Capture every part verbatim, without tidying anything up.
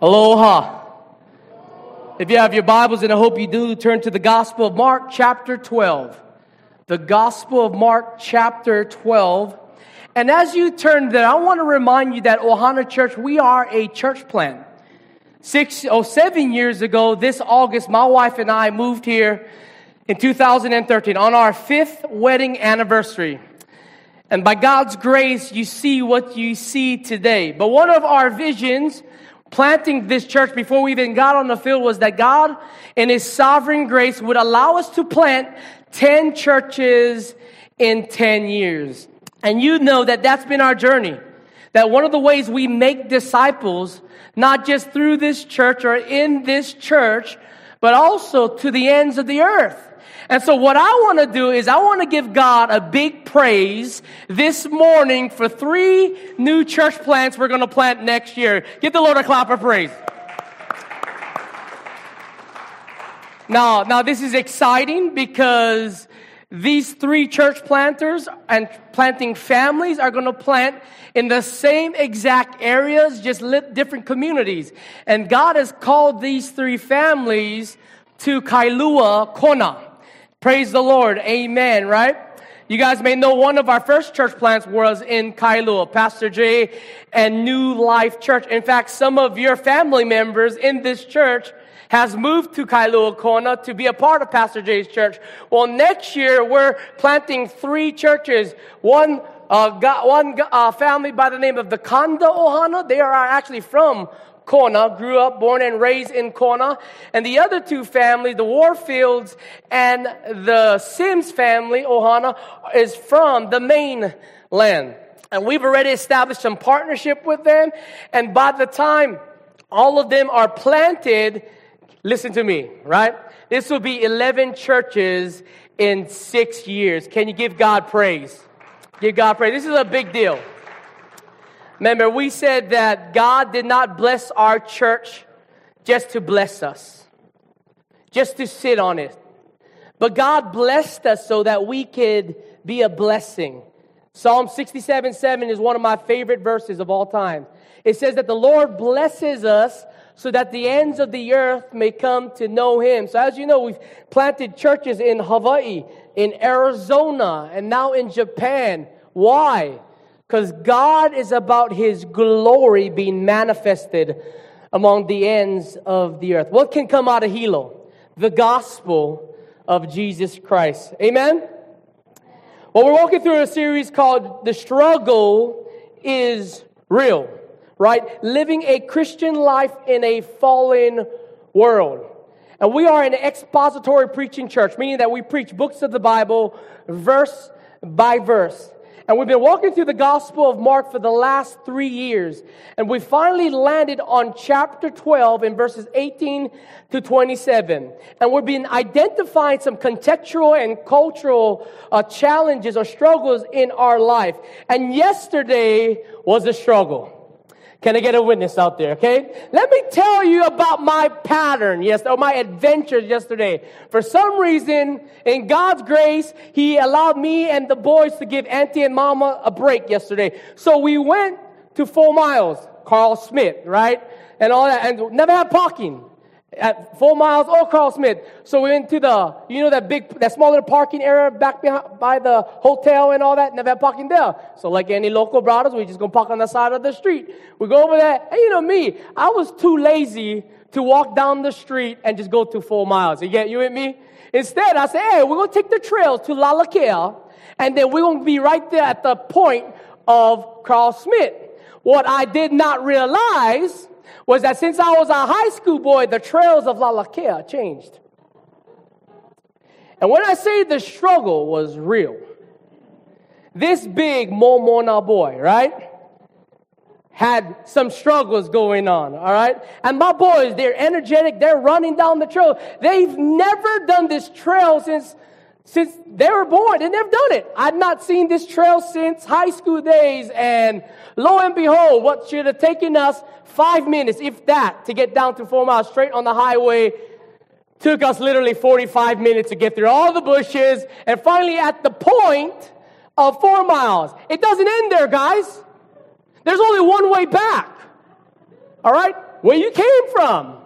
Aloha. If you have your Bibles, and I hope you do, turn to the Gospel of Mark chapter twelve. The Gospel of Mark chapter twelve. And as you turn there, I want to remind you that Ohana Church, we are a church plant. Six or oh, seven years ago, this August, my wife and I moved here in two thousand thirteen on our fifth wedding anniversary. And by God's grace, you see what you see today. But one of our visions planting this church before we even got on the field was that God in His sovereign grace would allow us to plant ten churches in ten years. And you know that that's been our journey. That one of the ways we make disciples, not just through this church or in this church, but also to the ends of the earth. And so what I want to do is I want to give God a big praise this morning for three new church plants we're going to plant next year. Give the Lord a clap of praise. Now, now this is exciting because these three church planters and planting families are going to plant in the same exact areas, just different communities. And God has called these three families to Kailua, Kona. Praise the Lord. Amen, right? You guys may know one of our first church plants was in Kailua, Pastor Jay and New Life Church. In fact, some of your family members in this church has moved to Kailua, Kona to be a part of Pastor Jay's church. Well, next year, we're planting three churches. One uh, got, one uh, family by the name of the Kanda Ohana. They are actually from Kona, grew up, born and raised in Kona. And the other two families, the Warfields and the Sims family, Ohana, is from the mainland. And we've already established some partnership with them. And by the time all of them are planted, listen to me, right? This will be eleven churches in six years. Can you give God praise? Give God praise. This is a big deal. Remember, we said that God did not bless our church just to bless us, just to sit on it. But God blessed us so that we could be a blessing. Psalm sixty-seven seven is one of my favorite verses of all time. It says that the Lord blesses us so that the ends of the earth may come to know Him. So as you know, we've planted churches in Hawaii, in Arizona, and now in Japan. Why? Because God is about His glory being manifested among the ends of the earth. What can come out of Hilo? The gospel of Jesus Christ. Amen? Well, we're walking through a series called The Struggle is Real, right? Living a Christian life in a fallen world. And we are an expository preaching church, meaning that we preach books of the Bible verse by verse. And we've been walking through the Gospel of Mark for the last three years. And we finally landed on chapter twelve in verses eighteen to twenty-seven. And we've been identifying some contextual and cultural uh, challenges or struggles in our life. And yesterday was a struggle. Can I get a witness out there, okay? Let me tell you about my pattern, yes, or my adventures yesterday. For some reason, in God's grace, He allowed me and the boys to give Auntie and Mama a break yesterday. So we went to Four Miles, Carlsmith, right? And all that, and never had parking at Four Miles or Carlsmith. So we went to the, you know, that big, that small little parking area back behind, by the hotel and all that. Never had parking there. So like any local brothers, we just gonna park on the side of the street. We go over there, and you know me, I was too lazy to walk down the street and just go to Four Miles. You get you with me? Instead, I said, hey, we're gonna take the trail to Lalakea, and then we're gonna be right there at the point of Carlsmith. What I did not realize was that since I was a high school boy, the trails of Lalakea changed. And when I say the struggle was real, this big Momona boy, right, had some struggles going on, all right? And my boys, they're energetic. They're running down the trail. They've never done this trail since, since they were born. They've never done it. I've not seen this trail since high school days. And lo and behold, what should have taken us five minutes, if that, to get down to Four Miles straight on the highway took us literally forty-five minutes to get through all the bushes. And finally, at the point of Four Miles, it doesn't end there, guys. There's only one way back. All right? Where you came from.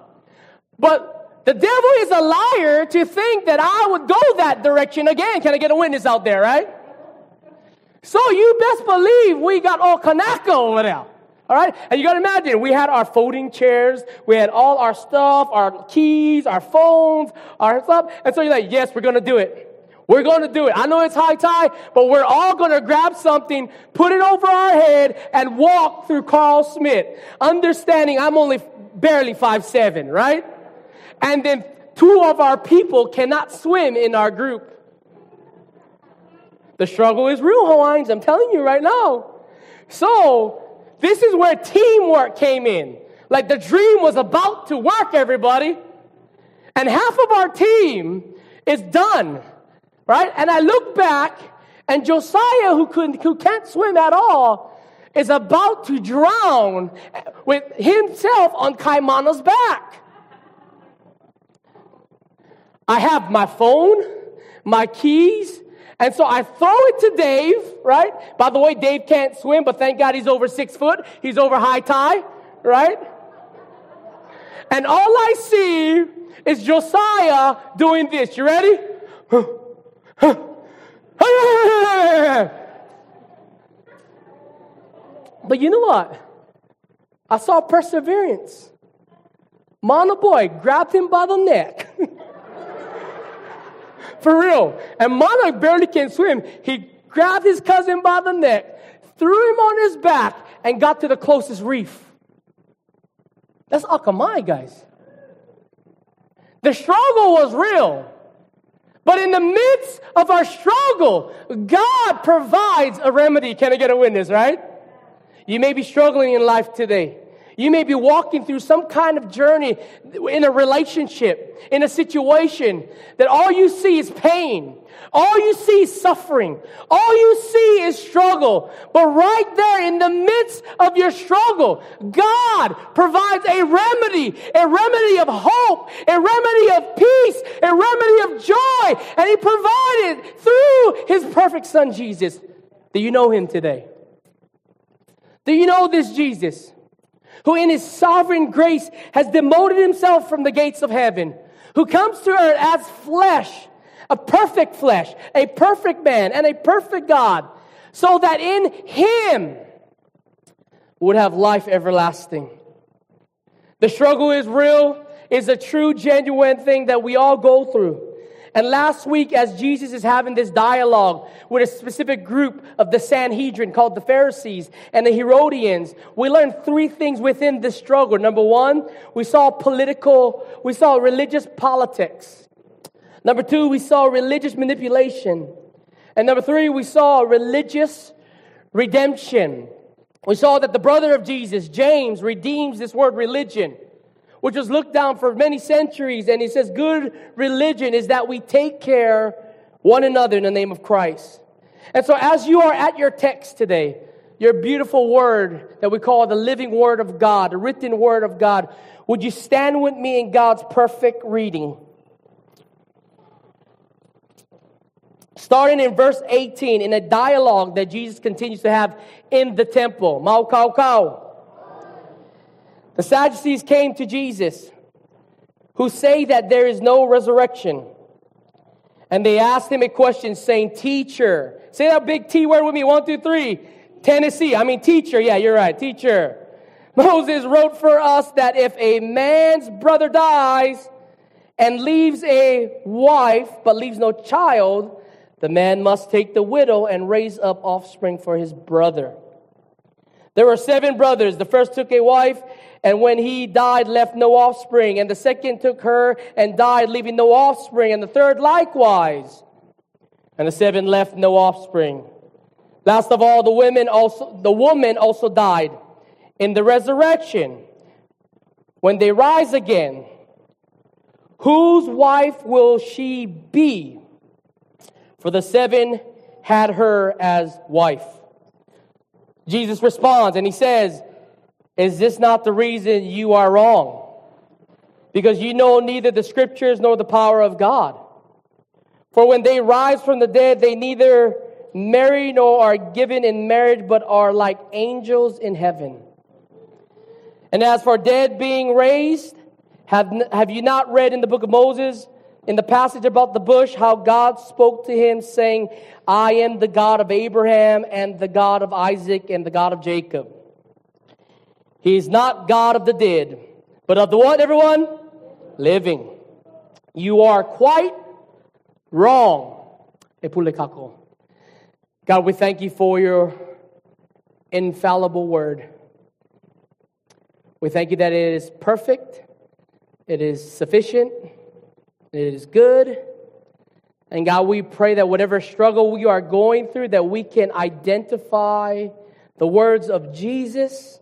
But the devil is a liar to think that I would go that direction again. Can I get a witness out there, right? So you best believe we got all Kanaka over there. All right? And you got to imagine, we had our folding chairs. We had all our stuff, our keys, our phones, our stuff. And so you're like, yes, we're going to do it. We're going to do it. I know it's high tide, but we're all going to grab something, put it over our head, and walk through Carlsmith, understanding I'm only barely five seven, right? And then two of our people cannot swim in our group. The struggle is real, Hawaiians. I'm telling you right now. So this is where teamwork came in. Like the dream was about to work, everybody. And half of our team is done. Right? And I look back, and Josiah, who couldn't, who can't swim at all, is about to drown with himself on Kaimana's back. I have my phone, my keys, and so I throw it to Dave, right? By the way, Dave can't swim, but thank God he's over six foot. He's over high tide, right? And all I see is Josiah doing this. You ready? But you know what? I saw perseverance. Mana boy grabbed him by the neck. For real. And Mana barely can swim. He grabbed his cousin by the neck, threw him on his back, and got to the closest reef. That's Akamai, guys. The struggle was real. But in the midst of our struggle, God provides a remedy. Can I get a witness, right? You may be struggling in life today. You may be walking through some kind of journey in a relationship, in a situation that all you see is pain. All you see is suffering. All you see is struggle. But right there in the midst of your struggle, God provides a remedy, a remedy of hope, a remedy of peace, a remedy of joy. And He provided through His perfect Son, Jesus. Do you know Him today? Do you know this Jesus, who in His sovereign grace has demoted Himself from the gates of heaven, who comes to earth as flesh, a perfect flesh, a perfect man, and a perfect God, so that in Him would have life everlasting. The struggle is real, is a true, genuine thing that we all go through. And last week, as Jesus is having this dialogue with a specific group of the Sanhedrin called the Pharisees and the Herodians, we learned three things within this struggle. Number one, we saw political, we saw religious politics. Number two, we saw religious manipulation. And number three, we saw religious redemption. We saw that the brother of Jesus, James, redeems this word religion, which was looked down for many centuries. And he says, good religion is that we take care one another in the name of Christ. And so as you are at your text today, your beautiful word that we call the living word of God, the written word of God, would you stand with me in God's perfect reading? Starting in verse eighteen, in a dialogue that Jesus continues to have in the temple. Mau kau kau. The Sadducees came to Jesus, who say that there is no resurrection. And they asked him a question saying, teacher. Say that big T word with me. One, two, three. Tennessee. I mean, teacher. Yeah, you're right. Teacher. Moses wrote for us that if a man's brother dies and leaves a wife but leaves no child, the man must take the widow and raise up offspring for his brother. There were seven brothers. The first took a wife, and when he died, left no offspring. And the second took her and died, leaving no offspring. And the third likewise. And the seven left no offspring. Last of all, the women also, the woman also died in the resurrection. When they rise again, whose wife will she be? For the seven had her as wife. Jesus responds and he says, is this not the reason you are wrong? Because you know neither the scriptures nor the power of God. For when they rise from the dead, they neither marry nor are given in marriage, but are like angels in heaven. And as for dead being raised, have, have you not read in the book of Moses, in the passage about the bush, how God spoke to him, saying, I am the God of Abraham and the God of Isaac and the God of Jacob. He is not God of the dead, but of the what, everyone? Living. You are quite wrong. God, we thank you for your infallible word. We thank you that it is perfect, it is sufficient, it is good. And God, we pray that whatever struggle we are going through, that we can identify the words of Jesus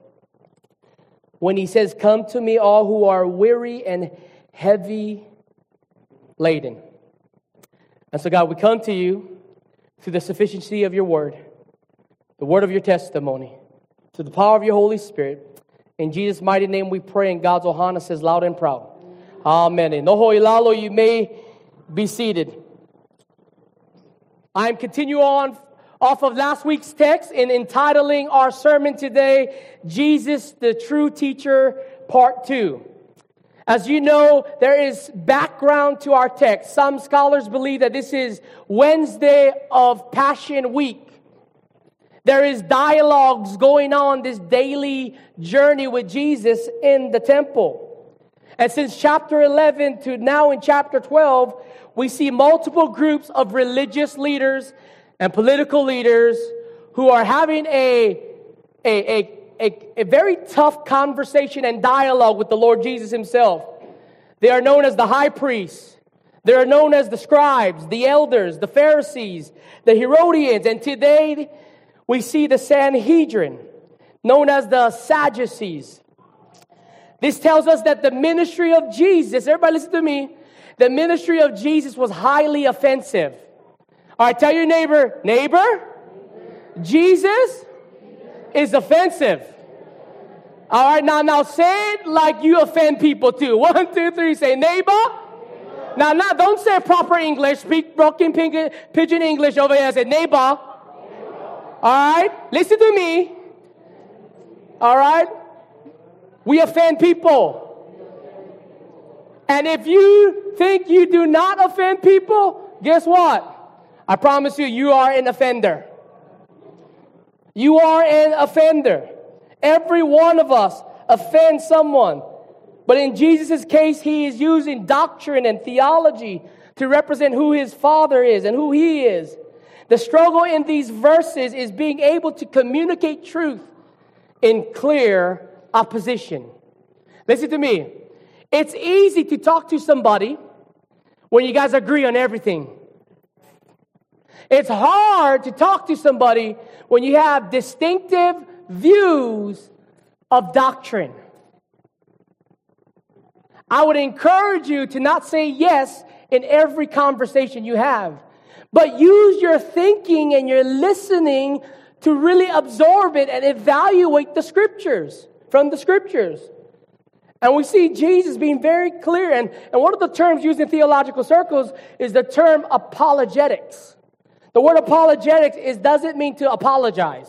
when he says, come to me all who are weary and heavy laden. And so God, we come to you through the sufficiency of your word, the word of your testimony, through the power of your Holy Spirit. In Jesus' mighty name we pray, and God's Ohana says loud and proud, Amen. In Noho Ilalo, you may be seated. I'm continuing on off of last week's text in entitling our sermon today, Jesus the True Teacher, Part two. As you know, there is background to our text. Some scholars believe that this is Wednesday of Passion Week. There is dialogues going on this daily journey with Jesus in the temple. And since chapter eleven to now in chapter twelve, we see multiple groups of religious leaders and political leaders who are having a, a, a, a, a very tough conversation and dialogue with the Lord Jesus himself. They are known as the high priests. They are known as the scribes, the elders, the Pharisees, the Herodians. And today we see the Sanhedrin, known as the Sadducees. This tells us that the ministry of Jesus, everybody listen to me, the ministry of Jesus was highly offensive. All right, tell your neighbor, neighbor, Jesus is offensive. All right, now, now say it like you offend people too. One, two, three, say neighbor. Now, now don't say proper English, speak broken pidgin English over here. Say neighbor. All right, listen to me. All right. We offend people. And if you think you do not offend people, guess what? I promise you, you are an offender. You are an offender. Every one of us offends someone. But in Jesus' case, he is using doctrine and theology to represent who his Father is and who he is. The struggle in these verses is being able to communicate truth in clear opposition. Listen to me. It's easy to talk to somebody when you guys agree on everything. It's hard to talk to somebody when you have distinctive views of doctrine. I would encourage you to not say yes in every conversation you have, but use your thinking and your listening to really absorb it and evaluate the scriptures. From the scriptures. And we see Jesus being very clear. And, and one of the terms used in theological circles is the term apologetics. The word apologetics is doesn't mean to apologize.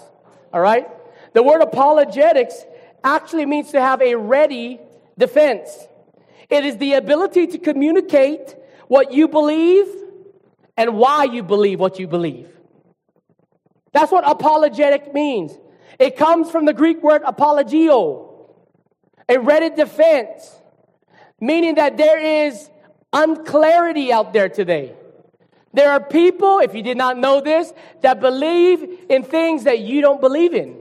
All right? The word apologetics actually means to have a ready defense. It is the ability to communicate what you believe and why you believe what you believe. That's what apologetic means. It comes from the Greek word apologio, a ready defense, meaning that there is unclarity out there today. There are people, if you did not know this, that believe in things that you don't believe in.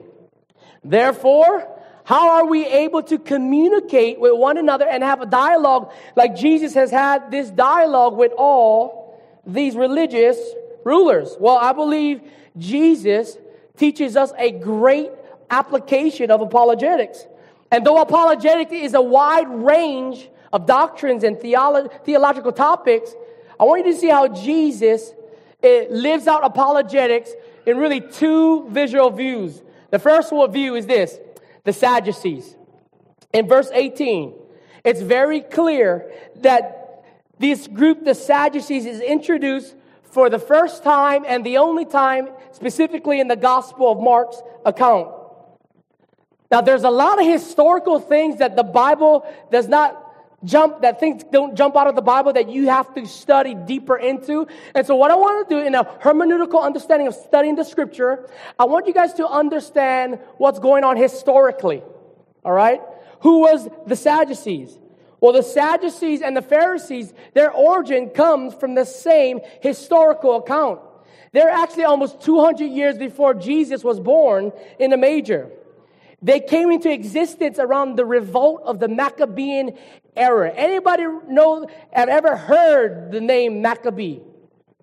Therefore, how are we able to communicate with one another and have a dialogue like Jesus has had this dialogue with all these religious rulers? Well, I believe Jesus teaches us a great application of apologetics. And though apologetics is a wide range of doctrines and theolo- theological topics, I want you to see how Jesus it lives out apologetics in really two visual views. The first view is this, the Sadducees. In verse eighteen, it's very clear that this group, the Sadducees, is introduced for the first time and the only time, specifically in the Gospel of Mark's account. Now, there's a lot of historical things that the Bible does not jump, that things don't jump out of the Bible that you have to study deeper into. And so what I want to do in a hermeneutical understanding of studying the Scripture, I want you guys to understand what's going on historically, all right? Who was the Sadducees? Well, the Sadducees and the Pharisees, their origin comes from the same historical account. They're actually almost two hundred years before Jesus was born in a major. They came into existence around the revolt of the Maccabean era. Anybody know, have ever heard the name Maccabee,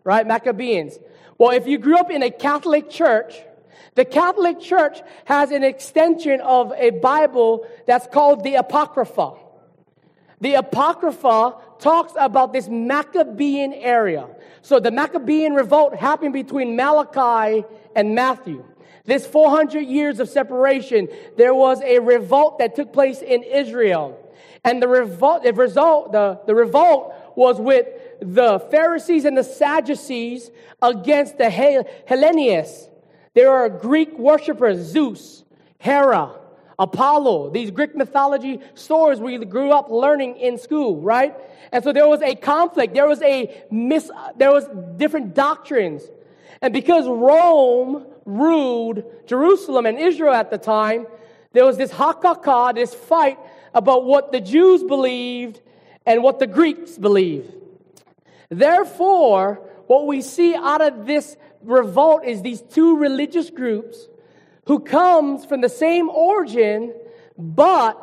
right? Maccabeans. Well, if you grew up in a Catholic church, the Catholic church has an extension of a Bible that's called the Apocrypha. The Apocrypha talks about this Maccabean area. So the Maccabean revolt happened between Malachi and Matthew. This four hundred years of separation, there was a revolt that took place in Israel. And the revolt, the result, the, the revolt was with the Pharisees and the Sadducees against the Hellenists. There are Greek worshipers, Zeus, Hera, Apollo, these Greek mythology stories we grew up learning in school, right? And so there was a conflict, there was a mis, there was different doctrines. And because Rome ruled Jerusalem and Israel at the time, there was this hakaka, this fight about what the Jews believed and what the Greeks believed. Therefore, what we see out of this revolt is these two religious groups who comes from the same origin, but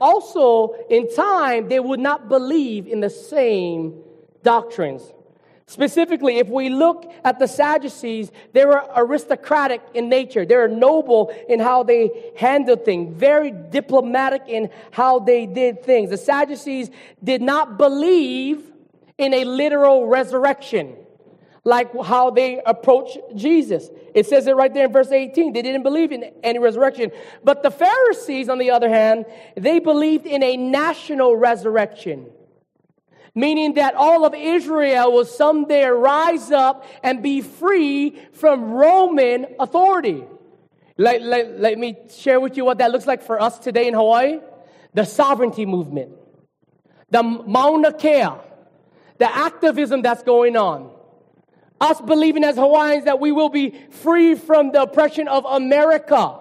also in time, they would not believe in the same doctrines. Specifically, if we look at the Sadducees, they were aristocratic in nature. They were noble in how they handled things, very diplomatic in how they did things. The Sadducees did not believe in a literal resurrection, like how they approached Jesus. It says it right there in verse eighteen. They didn't believe in any resurrection. But the Pharisees, on the other hand, they believed in a national resurrection, meaning that all of Israel will someday rise up and be free from Roman authority. Let, let, let me share with you what that looks like for us today in Hawaii. The sovereignty movement, the Mauna Kea, the activism that's going on. Us believing as Hawaiians that we will be free from the oppression of America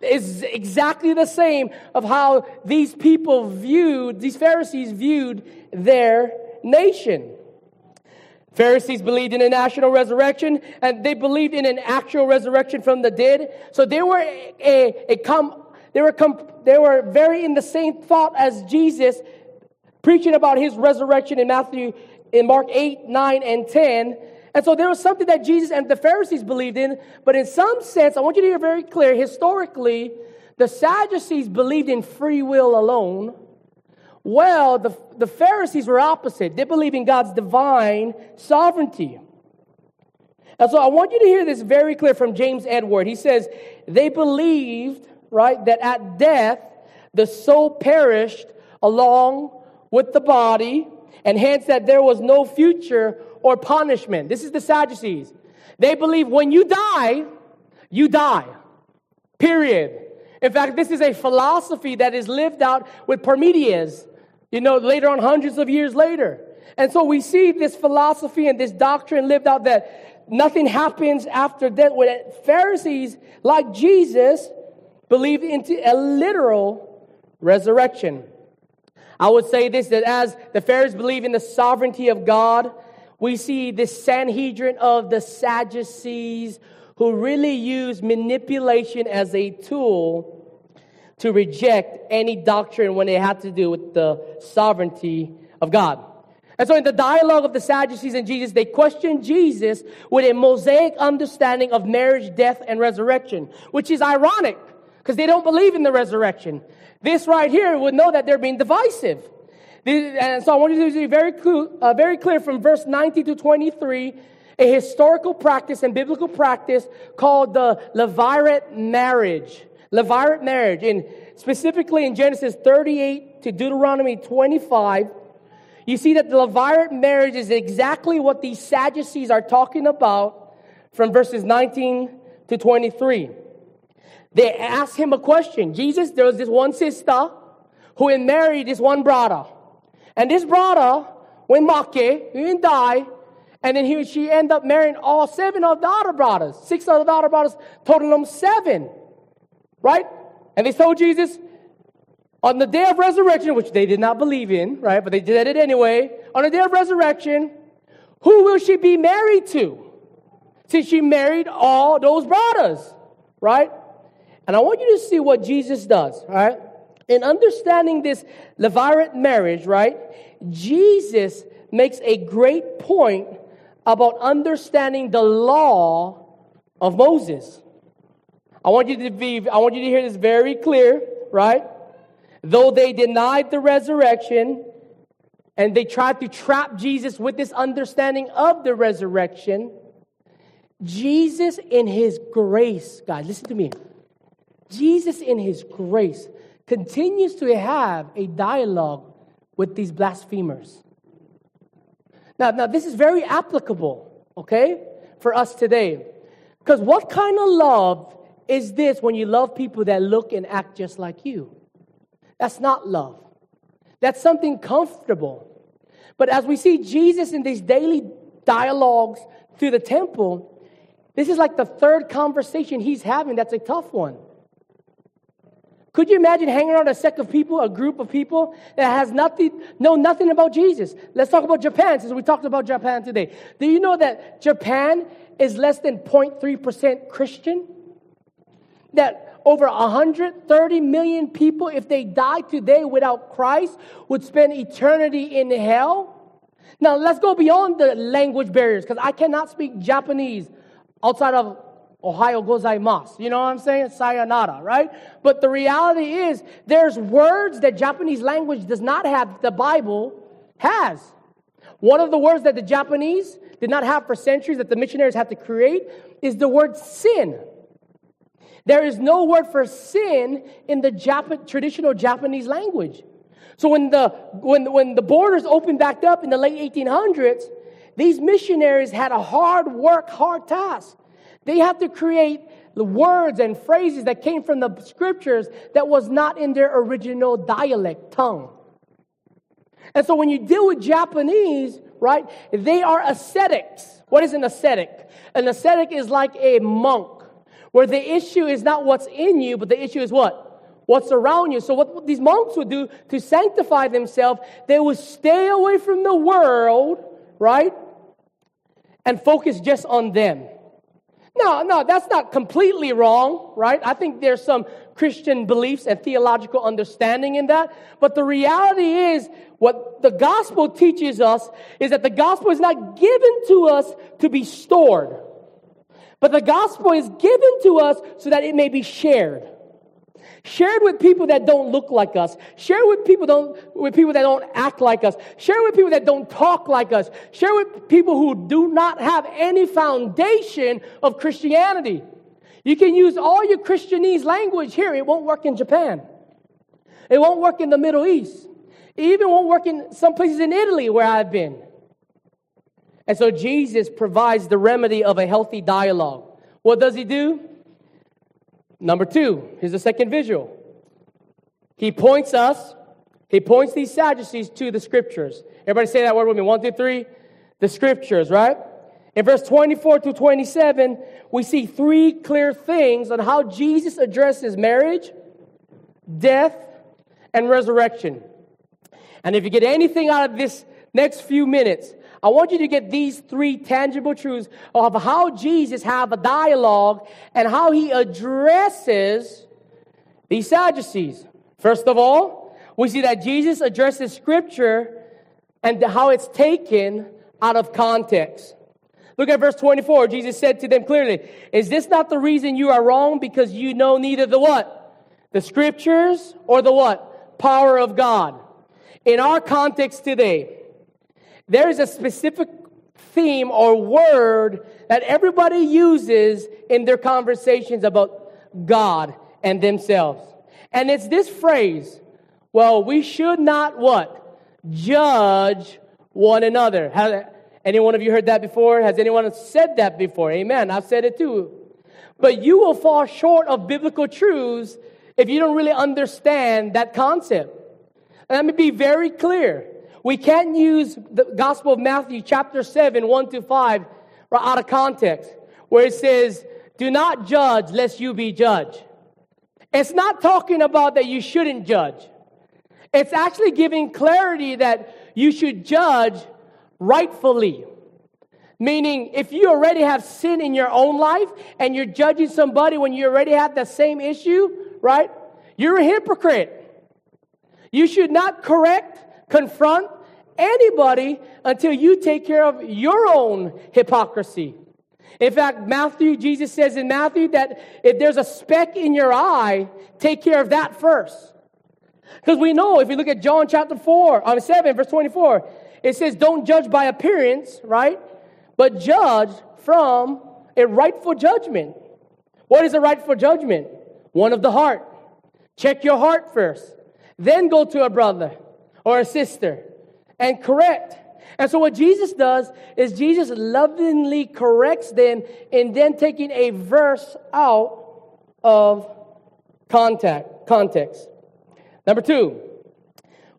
is exactly the same of how these people viewed, these Pharisees viewed their nation. Pharisees believed in a national resurrection, and they believed in an actual resurrection from the dead. So they were a, a com, they were com, they were very in the same thought as Jesus, preaching about his resurrection in Matthew, in Mark eight, nine, and ten. And so there was something that Jesus and the Pharisees believed in, but in some sense, I want you to hear very clear, historically, the Sadducees believed in free will alone. Well, the, the Pharisees were opposite. They believed in God's divine sovereignty. And so I want you to hear this very clear from James Edward. He says, they believed, right, that at death, the soul perished along with the body, and hence that there was no future or punishment. This is the Sadducees. They believe when you die, you die. Period. In fact, this is a philosophy that is lived out with Parmenides, you know, later on, hundreds of years later. And so we see this philosophy and this doctrine lived out that nothing happens after death. When Pharisees, like Jesus, believed into a literal resurrection. I would say this, that as the Pharisees believe in the sovereignty of God, we see this Sanhedrin of the Sadducees who really use manipulation as a tool to reject any doctrine when it had to do with the sovereignty of God. And so in the dialogue of the Sadducees and Jesus, they question Jesus with a mosaic understanding of marriage, death, and resurrection, which is ironic because they don't believe in the resurrection. This right here would know that they're being divisive. And so I want you to be very, uh, very clear from verse nineteen to twenty-three, a historical practice and biblical practice called the Levirate marriage. Levirate marriage. And specifically in Genesis thirty-eight to Deuteronomy twenty-five, you see that the Levirate marriage is exactly what the Sadducees are talking about from verses nineteen to twenty-three. They asked him a question. Jesus, there was this one sister who had married this one brother. And this brother went Mauna Kea, he didn't die. And then he, she ended up marrying all seven of the other brothers. Six of the other brothers, total them seven. Right? And they told Jesus, on the day of resurrection, which they did not believe in, right? But they did it anyway. On the day of resurrection, who will she be married to? Since she married all those brothers, right? And I want you to see what Jesus does, right? In understanding this Levirate marriage, right? Jesus makes a great point about understanding the law of Moses. I want you to be, I want you to hear this very clear, right? Though they denied the resurrection and they tried to trap Jesus with this understanding of the resurrection, Jesus in his grace, guys, listen to me. Jesus in his grace continues to have a dialogue with these blasphemers. Now, now this is very applicable, okay, for us today. Because what kind of love is this when you love people that look and act just like you? That's not love. That's something comfortable. But as we see Jesus in these daily dialogues through the temple, this is like the third conversation he's having that's a tough one. Could you imagine hanging around a sect of people, a group of people that has nothing, know nothing about Jesus? Let's talk about Japan, since we talked about Japan today. Do you know that Japan is less than zero point three percent Christian? That over one hundred thirty million people, if they die today without Christ, would spend eternity in hell? Now, let's go beyond the language barriers, because I cannot speak Japanese outside of Ohio gozaimasu. You know what I'm saying? Sayonara, right? But the reality is, there's words that Japanese language does not have that the Bible has. One of the words that the Japanese did not have for centuries that the missionaries had to create is the word sin. There is no word for sin in the Jap- traditional Japanese language. So when the when when the borders opened back up in the late eighteen hundreds, these missionaries had a hard work, hard task. They had to create the words and phrases that came from the scriptures that was not in their original dialect tongue. And so when you deal with Japanese, right, they are ascetics. What is an ascetic? An ascetic is like a monk, where the issue is not what's in you, but the issue is what? What's around you. So what these monks would do to sanctify themselves, they would stay away from the world, right? And focus just on them. No, no, that's not completely wrong, right? I think there's some Christian beliefs and theological understanding in that. But the reality is, what the gospel teaches us is that the gospel is not given to us to be stored. But the gospel is given to us so that it may be shared. Shared with people that don't look like us. Shared with people don't with people that don't act like us. Shared with people that don't talk like us. Shared with people who do not have any foundation of Christianity. You can use all your Christianese language here. It won't work in Japan. It won't work in the Middle East. It even won't work in some places in Italy where I've been. And so Jesus provides the remedy of a healthy dialogue. What does he do? Number two, here's the second visual. He points us, he points these Sadducees to the scriptures. Everybody say that word with me. One, two, three. The scriptures, right? In verse twenty-four to twenty-seven, we see three clear things on how Jesus addresses marriage, death, and resurrection. And if you get anything out of this next few minutes, I want you to get these three tangible truths of how Jesus have a dialogue and how he addresses these Sadducees. First of all, we see that Jesus addresses Scripture and how it's taken out of context. Look at verse twenty-four. Jesus said to them clearly, "Is this not the reason you are wrong? Because you know neither the what? The Scriptures or the what? Power of God." In our context today, there is a specific theme or word that everybody uses in their conversations about God and themselves. And it's this phrase, well, we should not what? Judge one another. Has any one of you heard that before? Has anyone said that before? Amen. I've said it too. But you will fall short of biblical truths if you don't really understand that concept. And let me be very clear. We can't use the Gospel of Matthew chapter seven, one through five out of context, where it says, do not judge lest you be judged. It's not talking about that you shouldn't judge. It's actually giving clarity that you should judge rightfully. Meaning, if you already have sin in your own life and you're judging somebody when you already have the same issue, right? You're a hypocrite. You should not correct, confront anybody until you take care of your own hypocrisy. In fact, Matthew, Jesus says in Matthew that if there's a speck in your eye, take care of that first. Because we know if you look at John chapter four, seven, verse twenty-four, it says don't judge by appearance, right? But judge from a rightful judgment. What is a rightful judgment? One of the heart. Check your heart first. Then go to a brother or a sister and correct. And so what Jesus does is Jesus lovingly corrects them and then taking a verse out of context. Number two,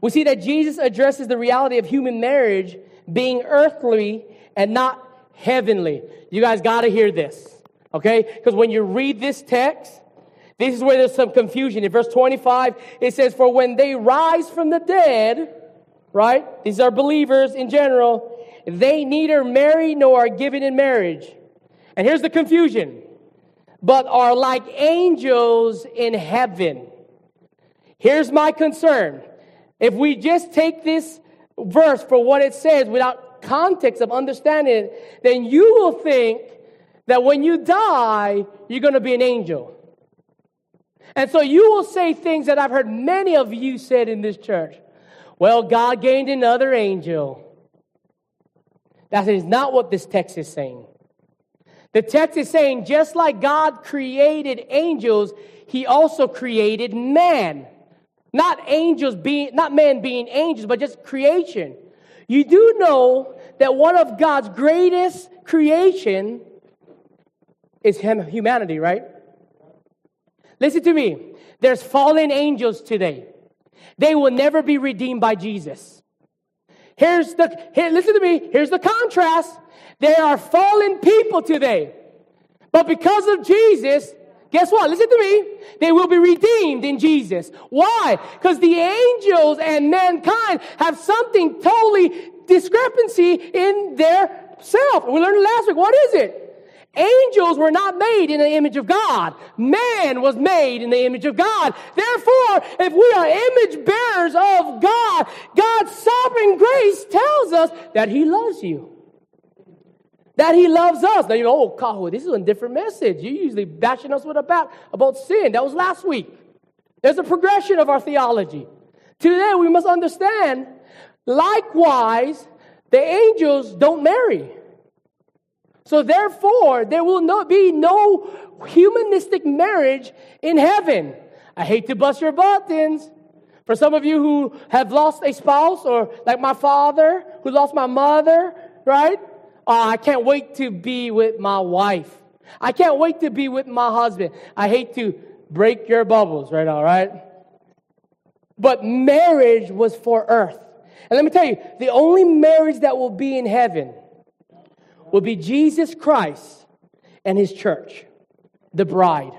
we see that Jesus addresses the reality of human marriage being earthly and not heavenly. You guys got to hear this, okay? Because when you read this text, this is where there's some confusion. In verse twenty-five, it says, for when they rise from the dead, right? These are believers in general. They neither marry nor are given in marriage. And here's the confusion. But are like angels in heaven. Here's my concern. If we just take this verse for what it says without context of understanding it, then you will think that when you die, you're going to be an angel. And so you will say things that I've heard many of you said in this church. Well, God gained another angel. That is not what this text is saying. The text is saying just like God created angels, He also created man. Not angels being, not man being angels, but just creation. You do know that one of God's greatest creation is humanity, right? Listen to me. There's fallen angels today. They will never be redeemed by Jesus. Here's the here, listen to me. Here's the contrast. There are fallen people today. But because of Jesus, guess what? Listen to me. They will be redeemed in Jesus. Why? Because the angels and mankind have something totally discrepancy in their self. We learned last week. What is it? Angels were not made in the image of God. Man was made in the image of God. Therefore, if we are image bearers of God, God's sovereign grace tells us that He loves you. That He loves us. Now you go, oh, Kahu, this is a different message. You're usually bashing us with a bat about sin. That was last week. There's a progression of our theology. Today, we must understand, likewise, the angels don't marry. So therefore, there will not be no humanistic marriage in heaven. I hate to bust your buttons. For some of you who have lost a spouse, or like my father, who lost my mother, right? Oh, I can't wait to be with my wife. I can't wait to be with my husband. I hate to break your bubbles right now, right? But marriage was for earth. And let me tell you, the only marriage that will be in heaven will be Jesus Christ and His church, the bride.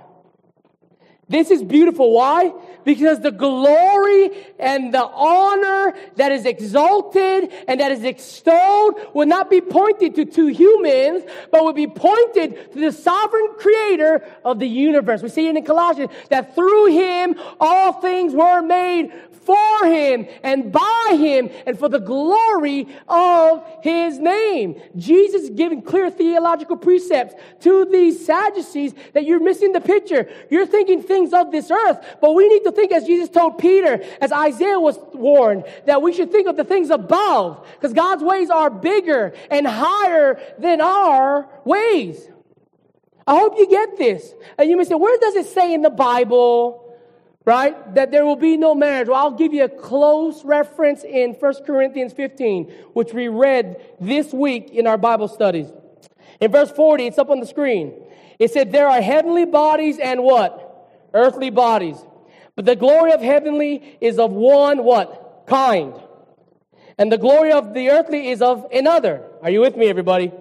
This is beautiful. Why? Because the glory and the honor that is exalted and that is extolled will not be pointed to two humans, but will be pointed to the sovereign creator of the universe. We see it in Colossians that through Him all things were made for Him and by Him and for the glory of His name. Jesus is giving clear theological precepts to these Sadducees that you're missing the picture. You're thinking things of this earth, but we need to think as Jesus told Peter, as Isaiah was warned, that we should think of the things above, because God's ways are bigger and higher than our ways. I hope you get this. And you may say, where does it say in the Bible, right, that there will be no marriage? Well, I'll give you a close reference in First Corinthians fifteen, which we read this week in our Bible studies. In verse forty, it's up on the screen. It said there are heavenly bodies and what? Earthly bodies. But the glory of heavenly is of one what? Kind. And the glory of the earthly is of another. Are you with me, everybody?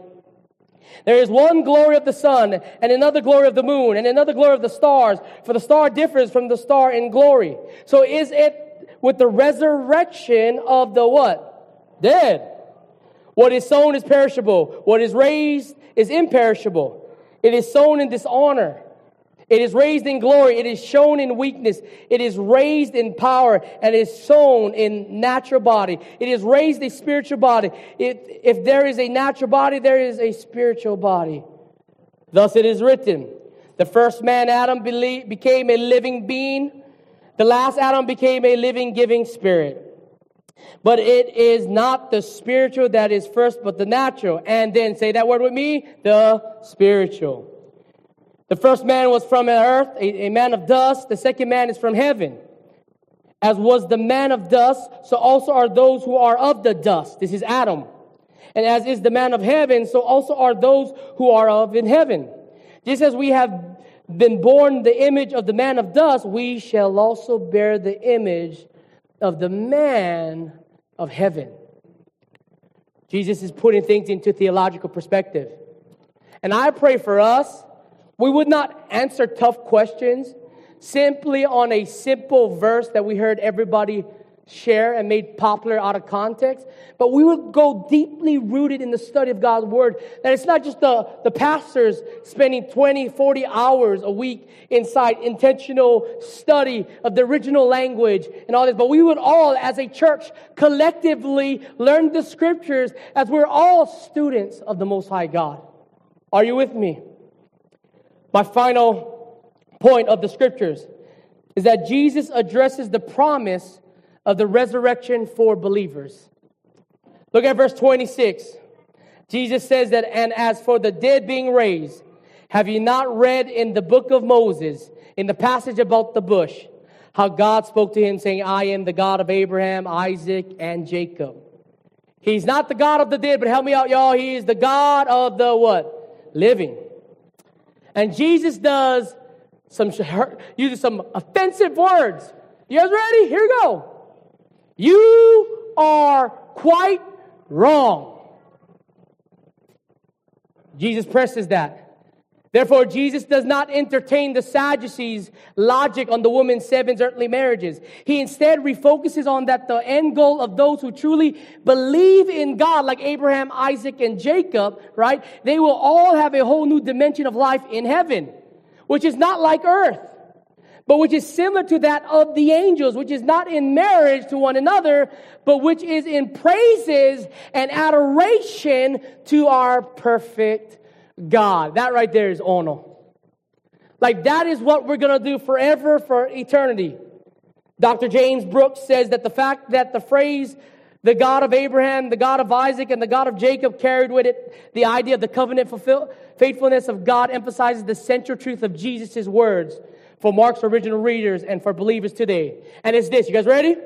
There is one glory of the sun, and another glory of the moon, and another glory of the stars, for the star differs from the star in glory. So is it with the resurrection of the what? Dead. What is sown is perishable. What is raised is imperishable. It is sown in dishonor. It is raised in glory. It is shown in weakness. It is raised in power, and it is sown in natural body. It is raised a spiritual body. It, if there is a natural body, there is a spiritual body. Thus it is written, the first man, Adam, believed, became a living being. The last Adam became a living, giving spirit. But it is not the spiritual that is first, but the natural. And then, say that word with me, the spiritual. The first man was from earth, a, a man of dust. The second man is from heaven. As was the man of dust, so also are those who are of the dust. This is Adam. And as is the man of heaven, so also are those who are of in heaven. Just as we have been born the image of the man of dust, we shall also bear the image of the man of heaven. Jesus is putting things into theological perspective. And I pray for us, we would not answer tough questions simply on a simple verse that we heard everybody share and made popular out of context, but we would go deeply rooted in the study of God's Word, that it's not just the, the pastors spending twenty, forty hours a week inside intentional study of the original language and all this, but we would all, as a church, collectively learn the Scriptures as we're all students of the Most High God. Are you with me? My final point of the Scriptures is that Jesus addresses the promise of the resurrection for believers. Look at verse twenty-six. Jesus says that, and as for the dead being raised, have you not read in the book of Moses, in the passage about the bush, how God spoke to him saying, I am the God of Abraham, Isaac, and Jacob. He's not the God of the dead, but help me out, y'all. He is the God of the what? Living. And Jesus does some, uses some offensive words. You guys ready? Here we go. You are quite wrong. Jesus presses that. Therefore, Jesus does not entertain the Sadducees' logic on the woman's seven earthly marriages. He instead refocuses on that the end goal of those who truly believe in God, like Abraham, Isaac, and Jacob, right? They will all have a whole new dimension of life in heaven, which is not like earth, but which is similar to that of the angels, which is not in marriage to one another, but which is in praises and adoration to our perfect God. That right there is ono. Like, that is what we're going to do forever, for eternity. Doctor James Brooks says that the fact that the phrase, the God of Abraham, the God of Isaac, and the God of Jacob carried with it the idea of the covenant fulfill- faithfulness of God emphasizes the central truth of Jesus' words for Mark's original readers and for believers today. And it's this, you guys ready?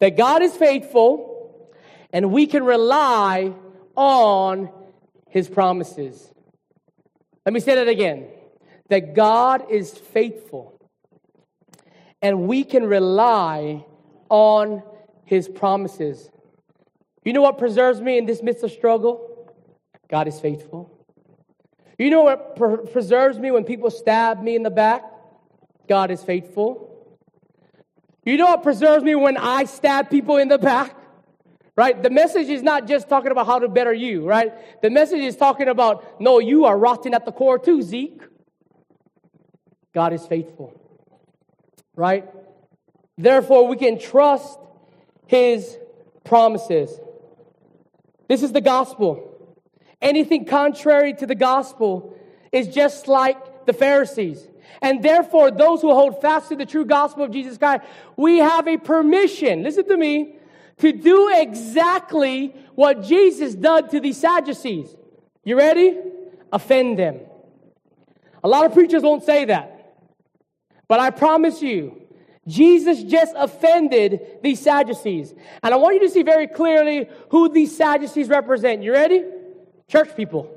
That God is faithful, and we can rely on His promises. Let me say that again. That God is faithful, and we can rely on His promises. You know what preserves me in this midst of struggle? God is faithful. You know what pre- preserves me when people stab me in the back? God is faithful. You know what preserves me when I stab people in the back? Right? The message is not just talking about how to better you, right? The message is talking about, no, you are rotten at the core too, Zeke. God is faithful. Right? Therefore, we can trust His promises. This is the gospel. Anything contrary to the gospel is just like the Pharisees. And therefore, those who hold fast to the true gospel of Jesus Christ, we have a permission, listen to me, to do exactly what Jesus did to the Sadducees. You ready? Offend them. A lot of preachers won't say that. But I promise you, Jesus just offended the Sadducees. And I want you to see very clearly who these Sadducees represent. You ready? Church people.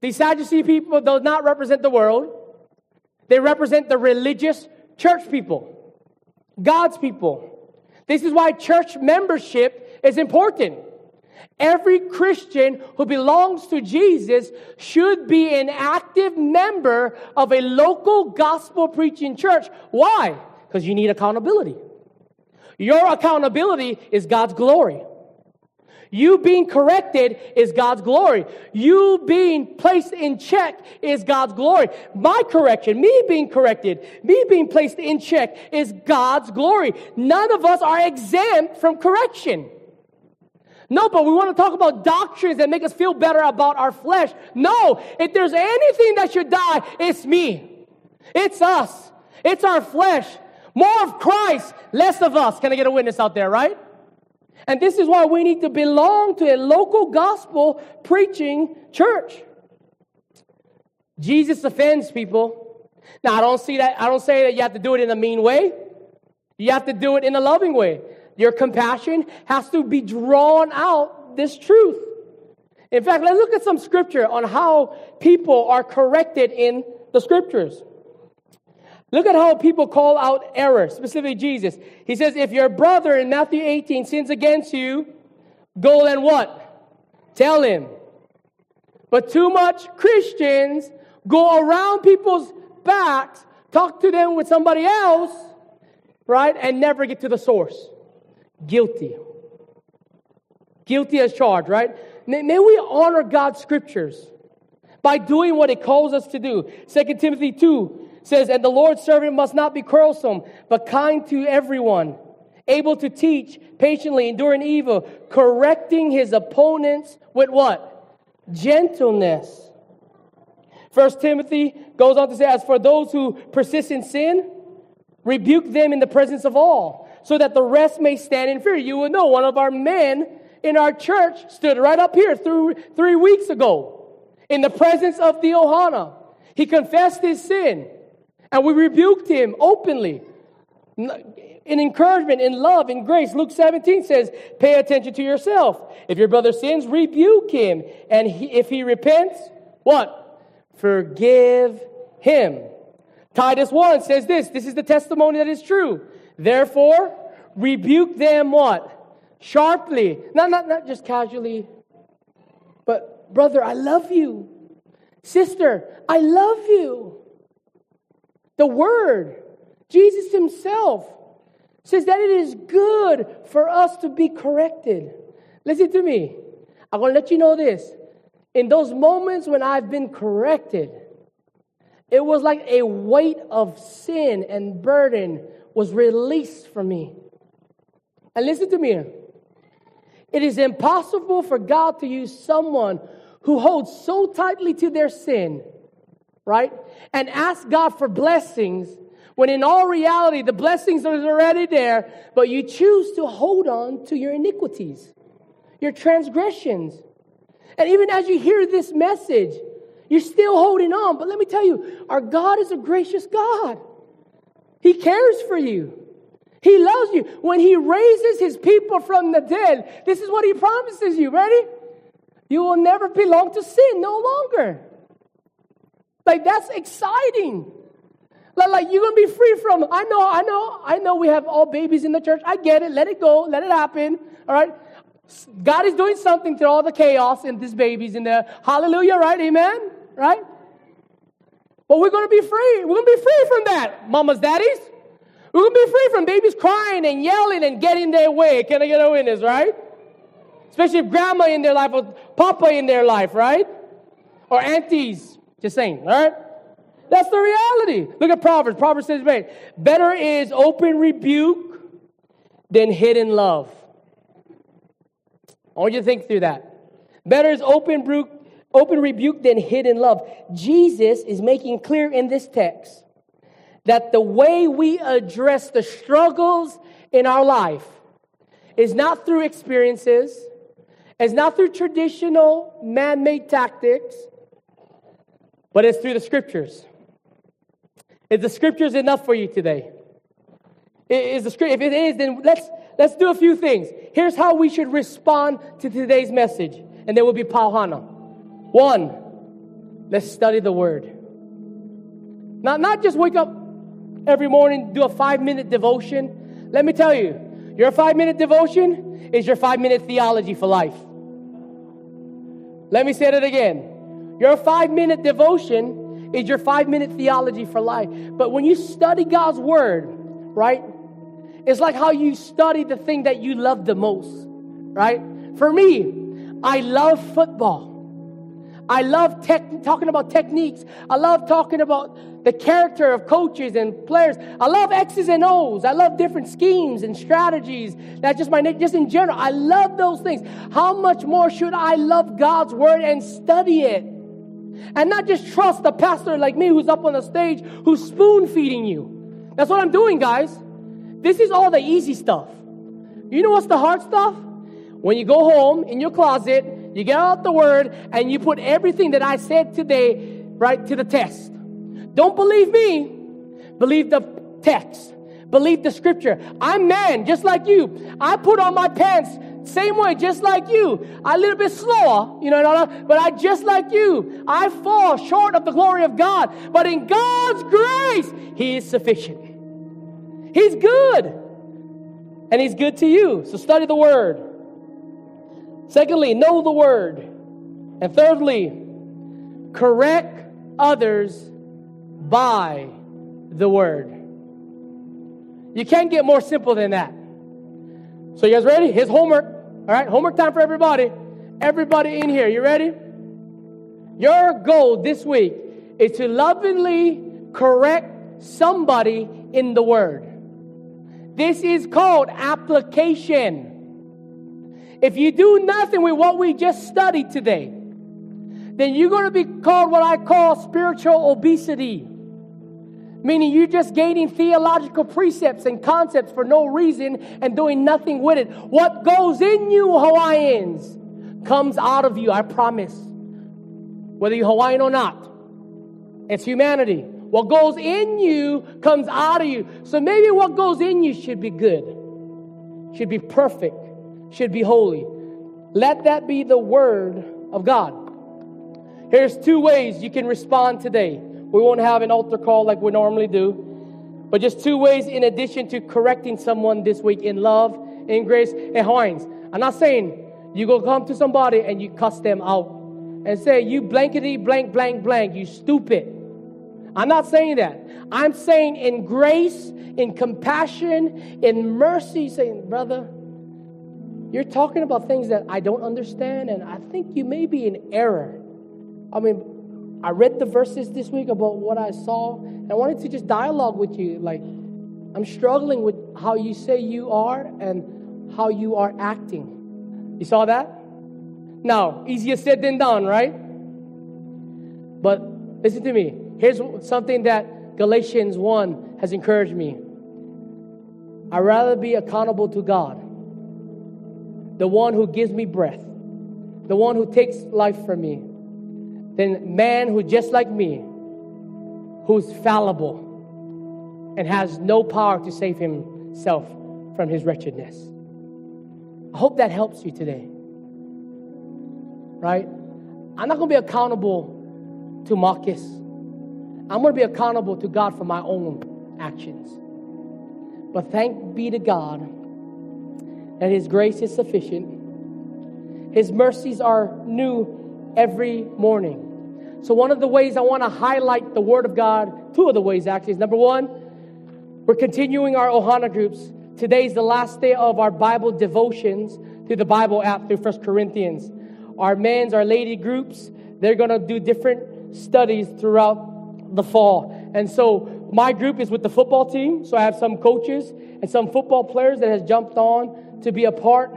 The Sadducee people do not represent the world. They represent the religious church people, God's people. This is why church membership is important. Every Christian who belongs to Jesus should be an active member of a local gospel preaching church. Why? Because you need accountability. Your accountability is God's glory. You being corrected is God's glory. You being placed in check is God's glory. My correction, me being corrected, me being placed in check is God's glory. None of us are exempt from correction. No, but we want to talk about doctrines that make us feel better about our flesh. No, if there's anything that should die, it's me. It's us. It's our flesh. More of Christ, less of us. Can I get a witness out there, right? And this is why we need to belong to a local gospel preaching church. Jesus offends people. Now, I don't see that. I don't say that you have to do it in a mean way. You have to do it in a loving way. Your compassion has to be drawn out this truth. In fact, let's look at some scripture on how people are corrected in the scriptures. Look at how people call out error, specifically Jesus. He says, if your brother in Matthew eighteen sins against you, go and what? Tell him. But too much Christians go around people's backs, talk to them with somebody else, right? And never get to the source. Guilty. Guilty as charged, right? May, may we honor God's scriptures by doing what it calls us to do. Second Timothy two says, and the Lord's servant must not be quarrelsome, but kind to everyone, able to teach, patiently enduring evil, correcting his opponents with what? Gentleness. First Timothy goes on to say, as for those who persist in sin, rebuke them in the presence of all, so that the rest may stand in fear. You will know one of our men in our church stood right up here through three weeks ago in the presence of the Ohana. He confessed his sin. And we rebuked him openly in encouragement, in love, in grace. Luke seventeen says, pay attention to yourself. If your brother sins, rebuke him. And he, if he repents, what? Forgive him. Titus one says this. This is the testimony that is true. Therefore, rebuke them what? Sharply. Not, not, not just casually. But brother, I love you. Sister, I love you. The Word, Jesus Himself, says that it is good for us to be corrected. Listen to me. I'm going to let you know this. In those moments when I've been corrected, it was like a weight of sin and burden was released from me. And listen to me. It is impossible for God to use someone who holds so tightly to their sin, right? And ask God for blessings when in all reality the blessings are already there, but you choose to hold on to your iniquities, your transgressions. And even as you hear this message, you're still holding on. But let me tell you, our God is a gracious God. He cares for you. He loves you. When He raises His people from the dead, this is what He promises you. Ready? You will never belong to sin no longer. Like, that's exciting. Like, like you're going to be free from, I know, I know, I know we have all babies in the church. I get it. Let it go. Let it happen. All right. God is doing something to all the chaos and these babies in there. Hallelujah. Right. Amen. Right. But we're going to be free. We're going to be free from that. Mamas, daddies. We're going to be free from babies crying and yelling and getting their way. Can I get a witness? Right. Especially if grandma in their life or papa in their life. Right. Or aunties. Just saying, all right? That's the reality. Look at Proverbs. Proverbs says, right, better is open rebuke than hidden love. I want you to think through that. Better is open, bru- open rebuke than hidden love. Jesus is making clear in this text that the way we address the struggles in our life is not through experiences, is not through traditional man-made tactics, but it's through the scriptures. Is the scriptures enough for you today? Is the script? If it is, then let's let's do a few things. Here's how we should respond to today's message, and there will be Pauhana. One, Let's study the Word. Not, not just wake up every morning, do a five-minute devotion. Let me tell you, your five-minute devotion is your five-minute theology for life. Let me say that again. Your five-minute devotion is your five-minute theology for life. But when you study God's Word, right, it's like how you study the thing that you love the most, right? For me, I love football. I love tech, talking about techniques. I love talking about the character of coaches and players. I love X's and O's. I love different schemes and strategies. That's just my name. Just in general, I love those things. How much more should I love God's Word and study it? And not just trust the pastor like me who's up on the stage who's spoon-feeding you. That's what I'm doing, guys. This is all the easy stuff. You know what's the hard stuff? When you go home in your closet, you get out the Word, and you put everything that I said today, right, to the test. Don't believe me. Believe the text. Believe the Scripture. I'm man, just like you. I put on my pants same way, just like you. I a little bit slower, you know, but I just like you. I fall short of the glory of God. But in God's grace, He is sufficient. He's good. And He's good to you. So study the Word. Secondly, know the Word. And thirdly, correct others by the Word. You can't get more simple than that. So you guys ready? Here's homework. All right, homework time for everybody. Everybody in here, you ready? Your goal this week is to lovingly correct somebody in the Word. This is called application. If you do nothing with what we just studied today, then you're going to be called what I call spiritual obesity. Meaning you're just gaining theological precepts and concepts for no reason and doing nothing with it. What goes in you, Hawaiians, comes out of you, I promise. Whether you're Hawaiian or not. It's humanity. What goes in you comes out of you. So maybe what goes in you should be good. Should be perfect. Should be holy. Let that be the Word of God. Here's two ways you can respond today. We won't have an altar call like we normally do. But just two ways in addition to correcting someone this week in love, in grace, and Hawaiians. I'm not saying you go come to somebody and you cuss them out and say, you blankety blank blank blank, you stupid. I'm not saying that. I'm saying in grace, in compassion, in mercy, saying, brother, you're talking about things that I don't understand, and I think you may be in error. I mean, I read the verses this week about what I saw, and I wanted to just dialogue with you. Like, I'm struggling with how you say you are and how you are acting. You saw that? Now, easier said than done, right? But listen to me. Here's something that Galatians one has encouraged me. I'd rather be accountable to God, the one who gives me breath, the one who takes life from me, than man who just like me, who's fallible and has no power to save himself from his wretchedness. I hope that helps you today. Right? I'm not going to be accountable to Marcus. I'm going to be accountable to God for my own actions. But thanks be to God that His grace is sufficient. His mercies are new every morning. So one of the ways I want to highlight the Word of God, two of the ways actually, is number one, we're continuing our Ohana groups. Today's the last day of our Bible devotions through the Bible app, through First Corinthians. Our men's, our lady groups, they're going to do different studies throughout the fall. And so my group is with the football team, so I have some coaches and some football players that has jumped on to be a part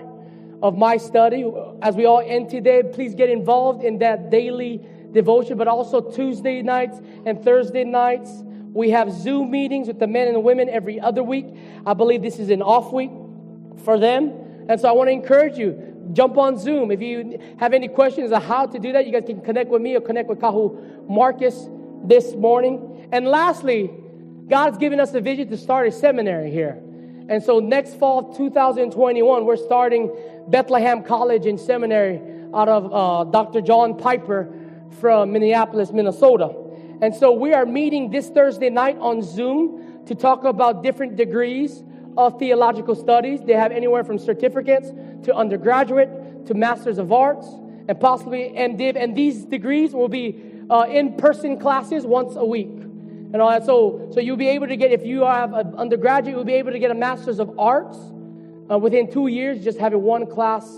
of my study. As we all end today, please get involved in that daily devotion, but also Tuesday nights and Thursday nights. We have Zoom meetings with the men and the women every other week. I believe this is an off week for them. And so I want to encourage you, jump on Zoom. If you have any questions on how to do that, you guys can connect with me or connect with Kahu Marcus this morning. And lastly, God's given us a vision to start a seminary here. And so next fall, two thousand twenty-one, we're starting Bethlehem College and Seminary out of uh, Doctor John Piper from Minneapolis, Minnesota. And so we are meeting this Thursday night on Zoom to talk about different degrees of theological studies. They have anywhere from certificates to undergraduate to Masters of Arts and possibly MDiv. And these degrees will be uh, in-person classes once a week. And all that. So, so you'll be able to get, if you have an undergraduate, you'll be able to get a Master's of Arts uh, within two years, just having one class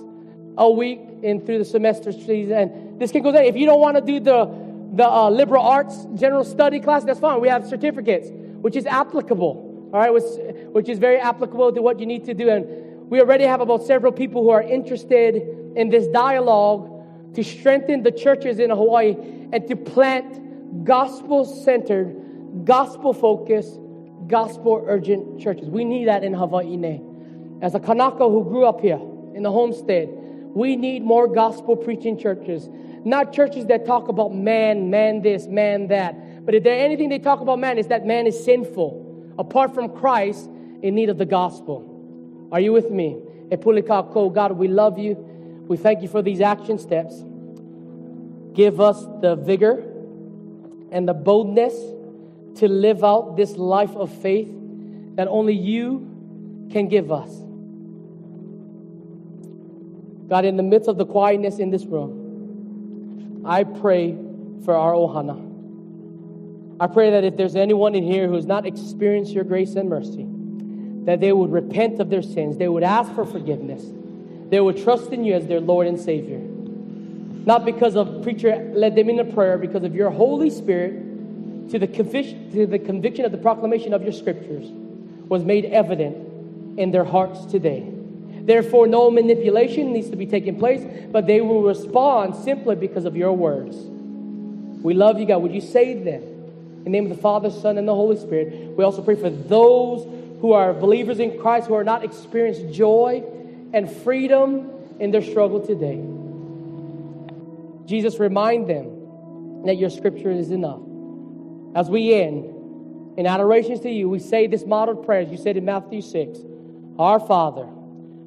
a week and through the semester season. And this can go there. If you don't want to do the the uh, liberal arts general study class, that's fine. We have certificates, which is applicable, all right, which, which is very applicable to what you need to do. And we already have about several people who are interested in this dialogue to strengthen the churches in Hawaii and to plant gospel-centered, gospel-focused, gospel-urgent churches. We need that in Hawaii. As a Kanaka who grew up here in the homestead, we need more gospel-preaching churches. Not churches that talk about man, man this, man that. But if there anything they talk about man, is that man is sinful. Apart from Christ, in need of the gospel. Are you with me? God, we love you. We thank you for these action steps. Give us the vigor and the boldness to live out this life of faith that only you can give us. God, in the midst of the quietness in this room, I pray for our Ohana. I pray that if there's anyone in here who has not experienced your grace and mercy, that they would repent of their sins. They would ask for forgiveness. They would trust in you as their Lord and Savior. Not because of preacher led them in a prayer, because of your Holy Spirit to the, convic- to the conviction of the proclamation of your scriptures was made evident in their hearts today. Therefore, no manipulation needs to be taking place, but they will respond simply because of your words. We love you, God. Would you save them? In the name of the Father, Son, and the Holy Spirit. We also pray for those who are believers in Christ who are not experienced joy and freedom in their struggle today. Jesus, remind them that your scripture is enough. As we end, in adorations to you, we say this model prayer, as you said in Matthew six, Our Father,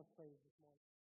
of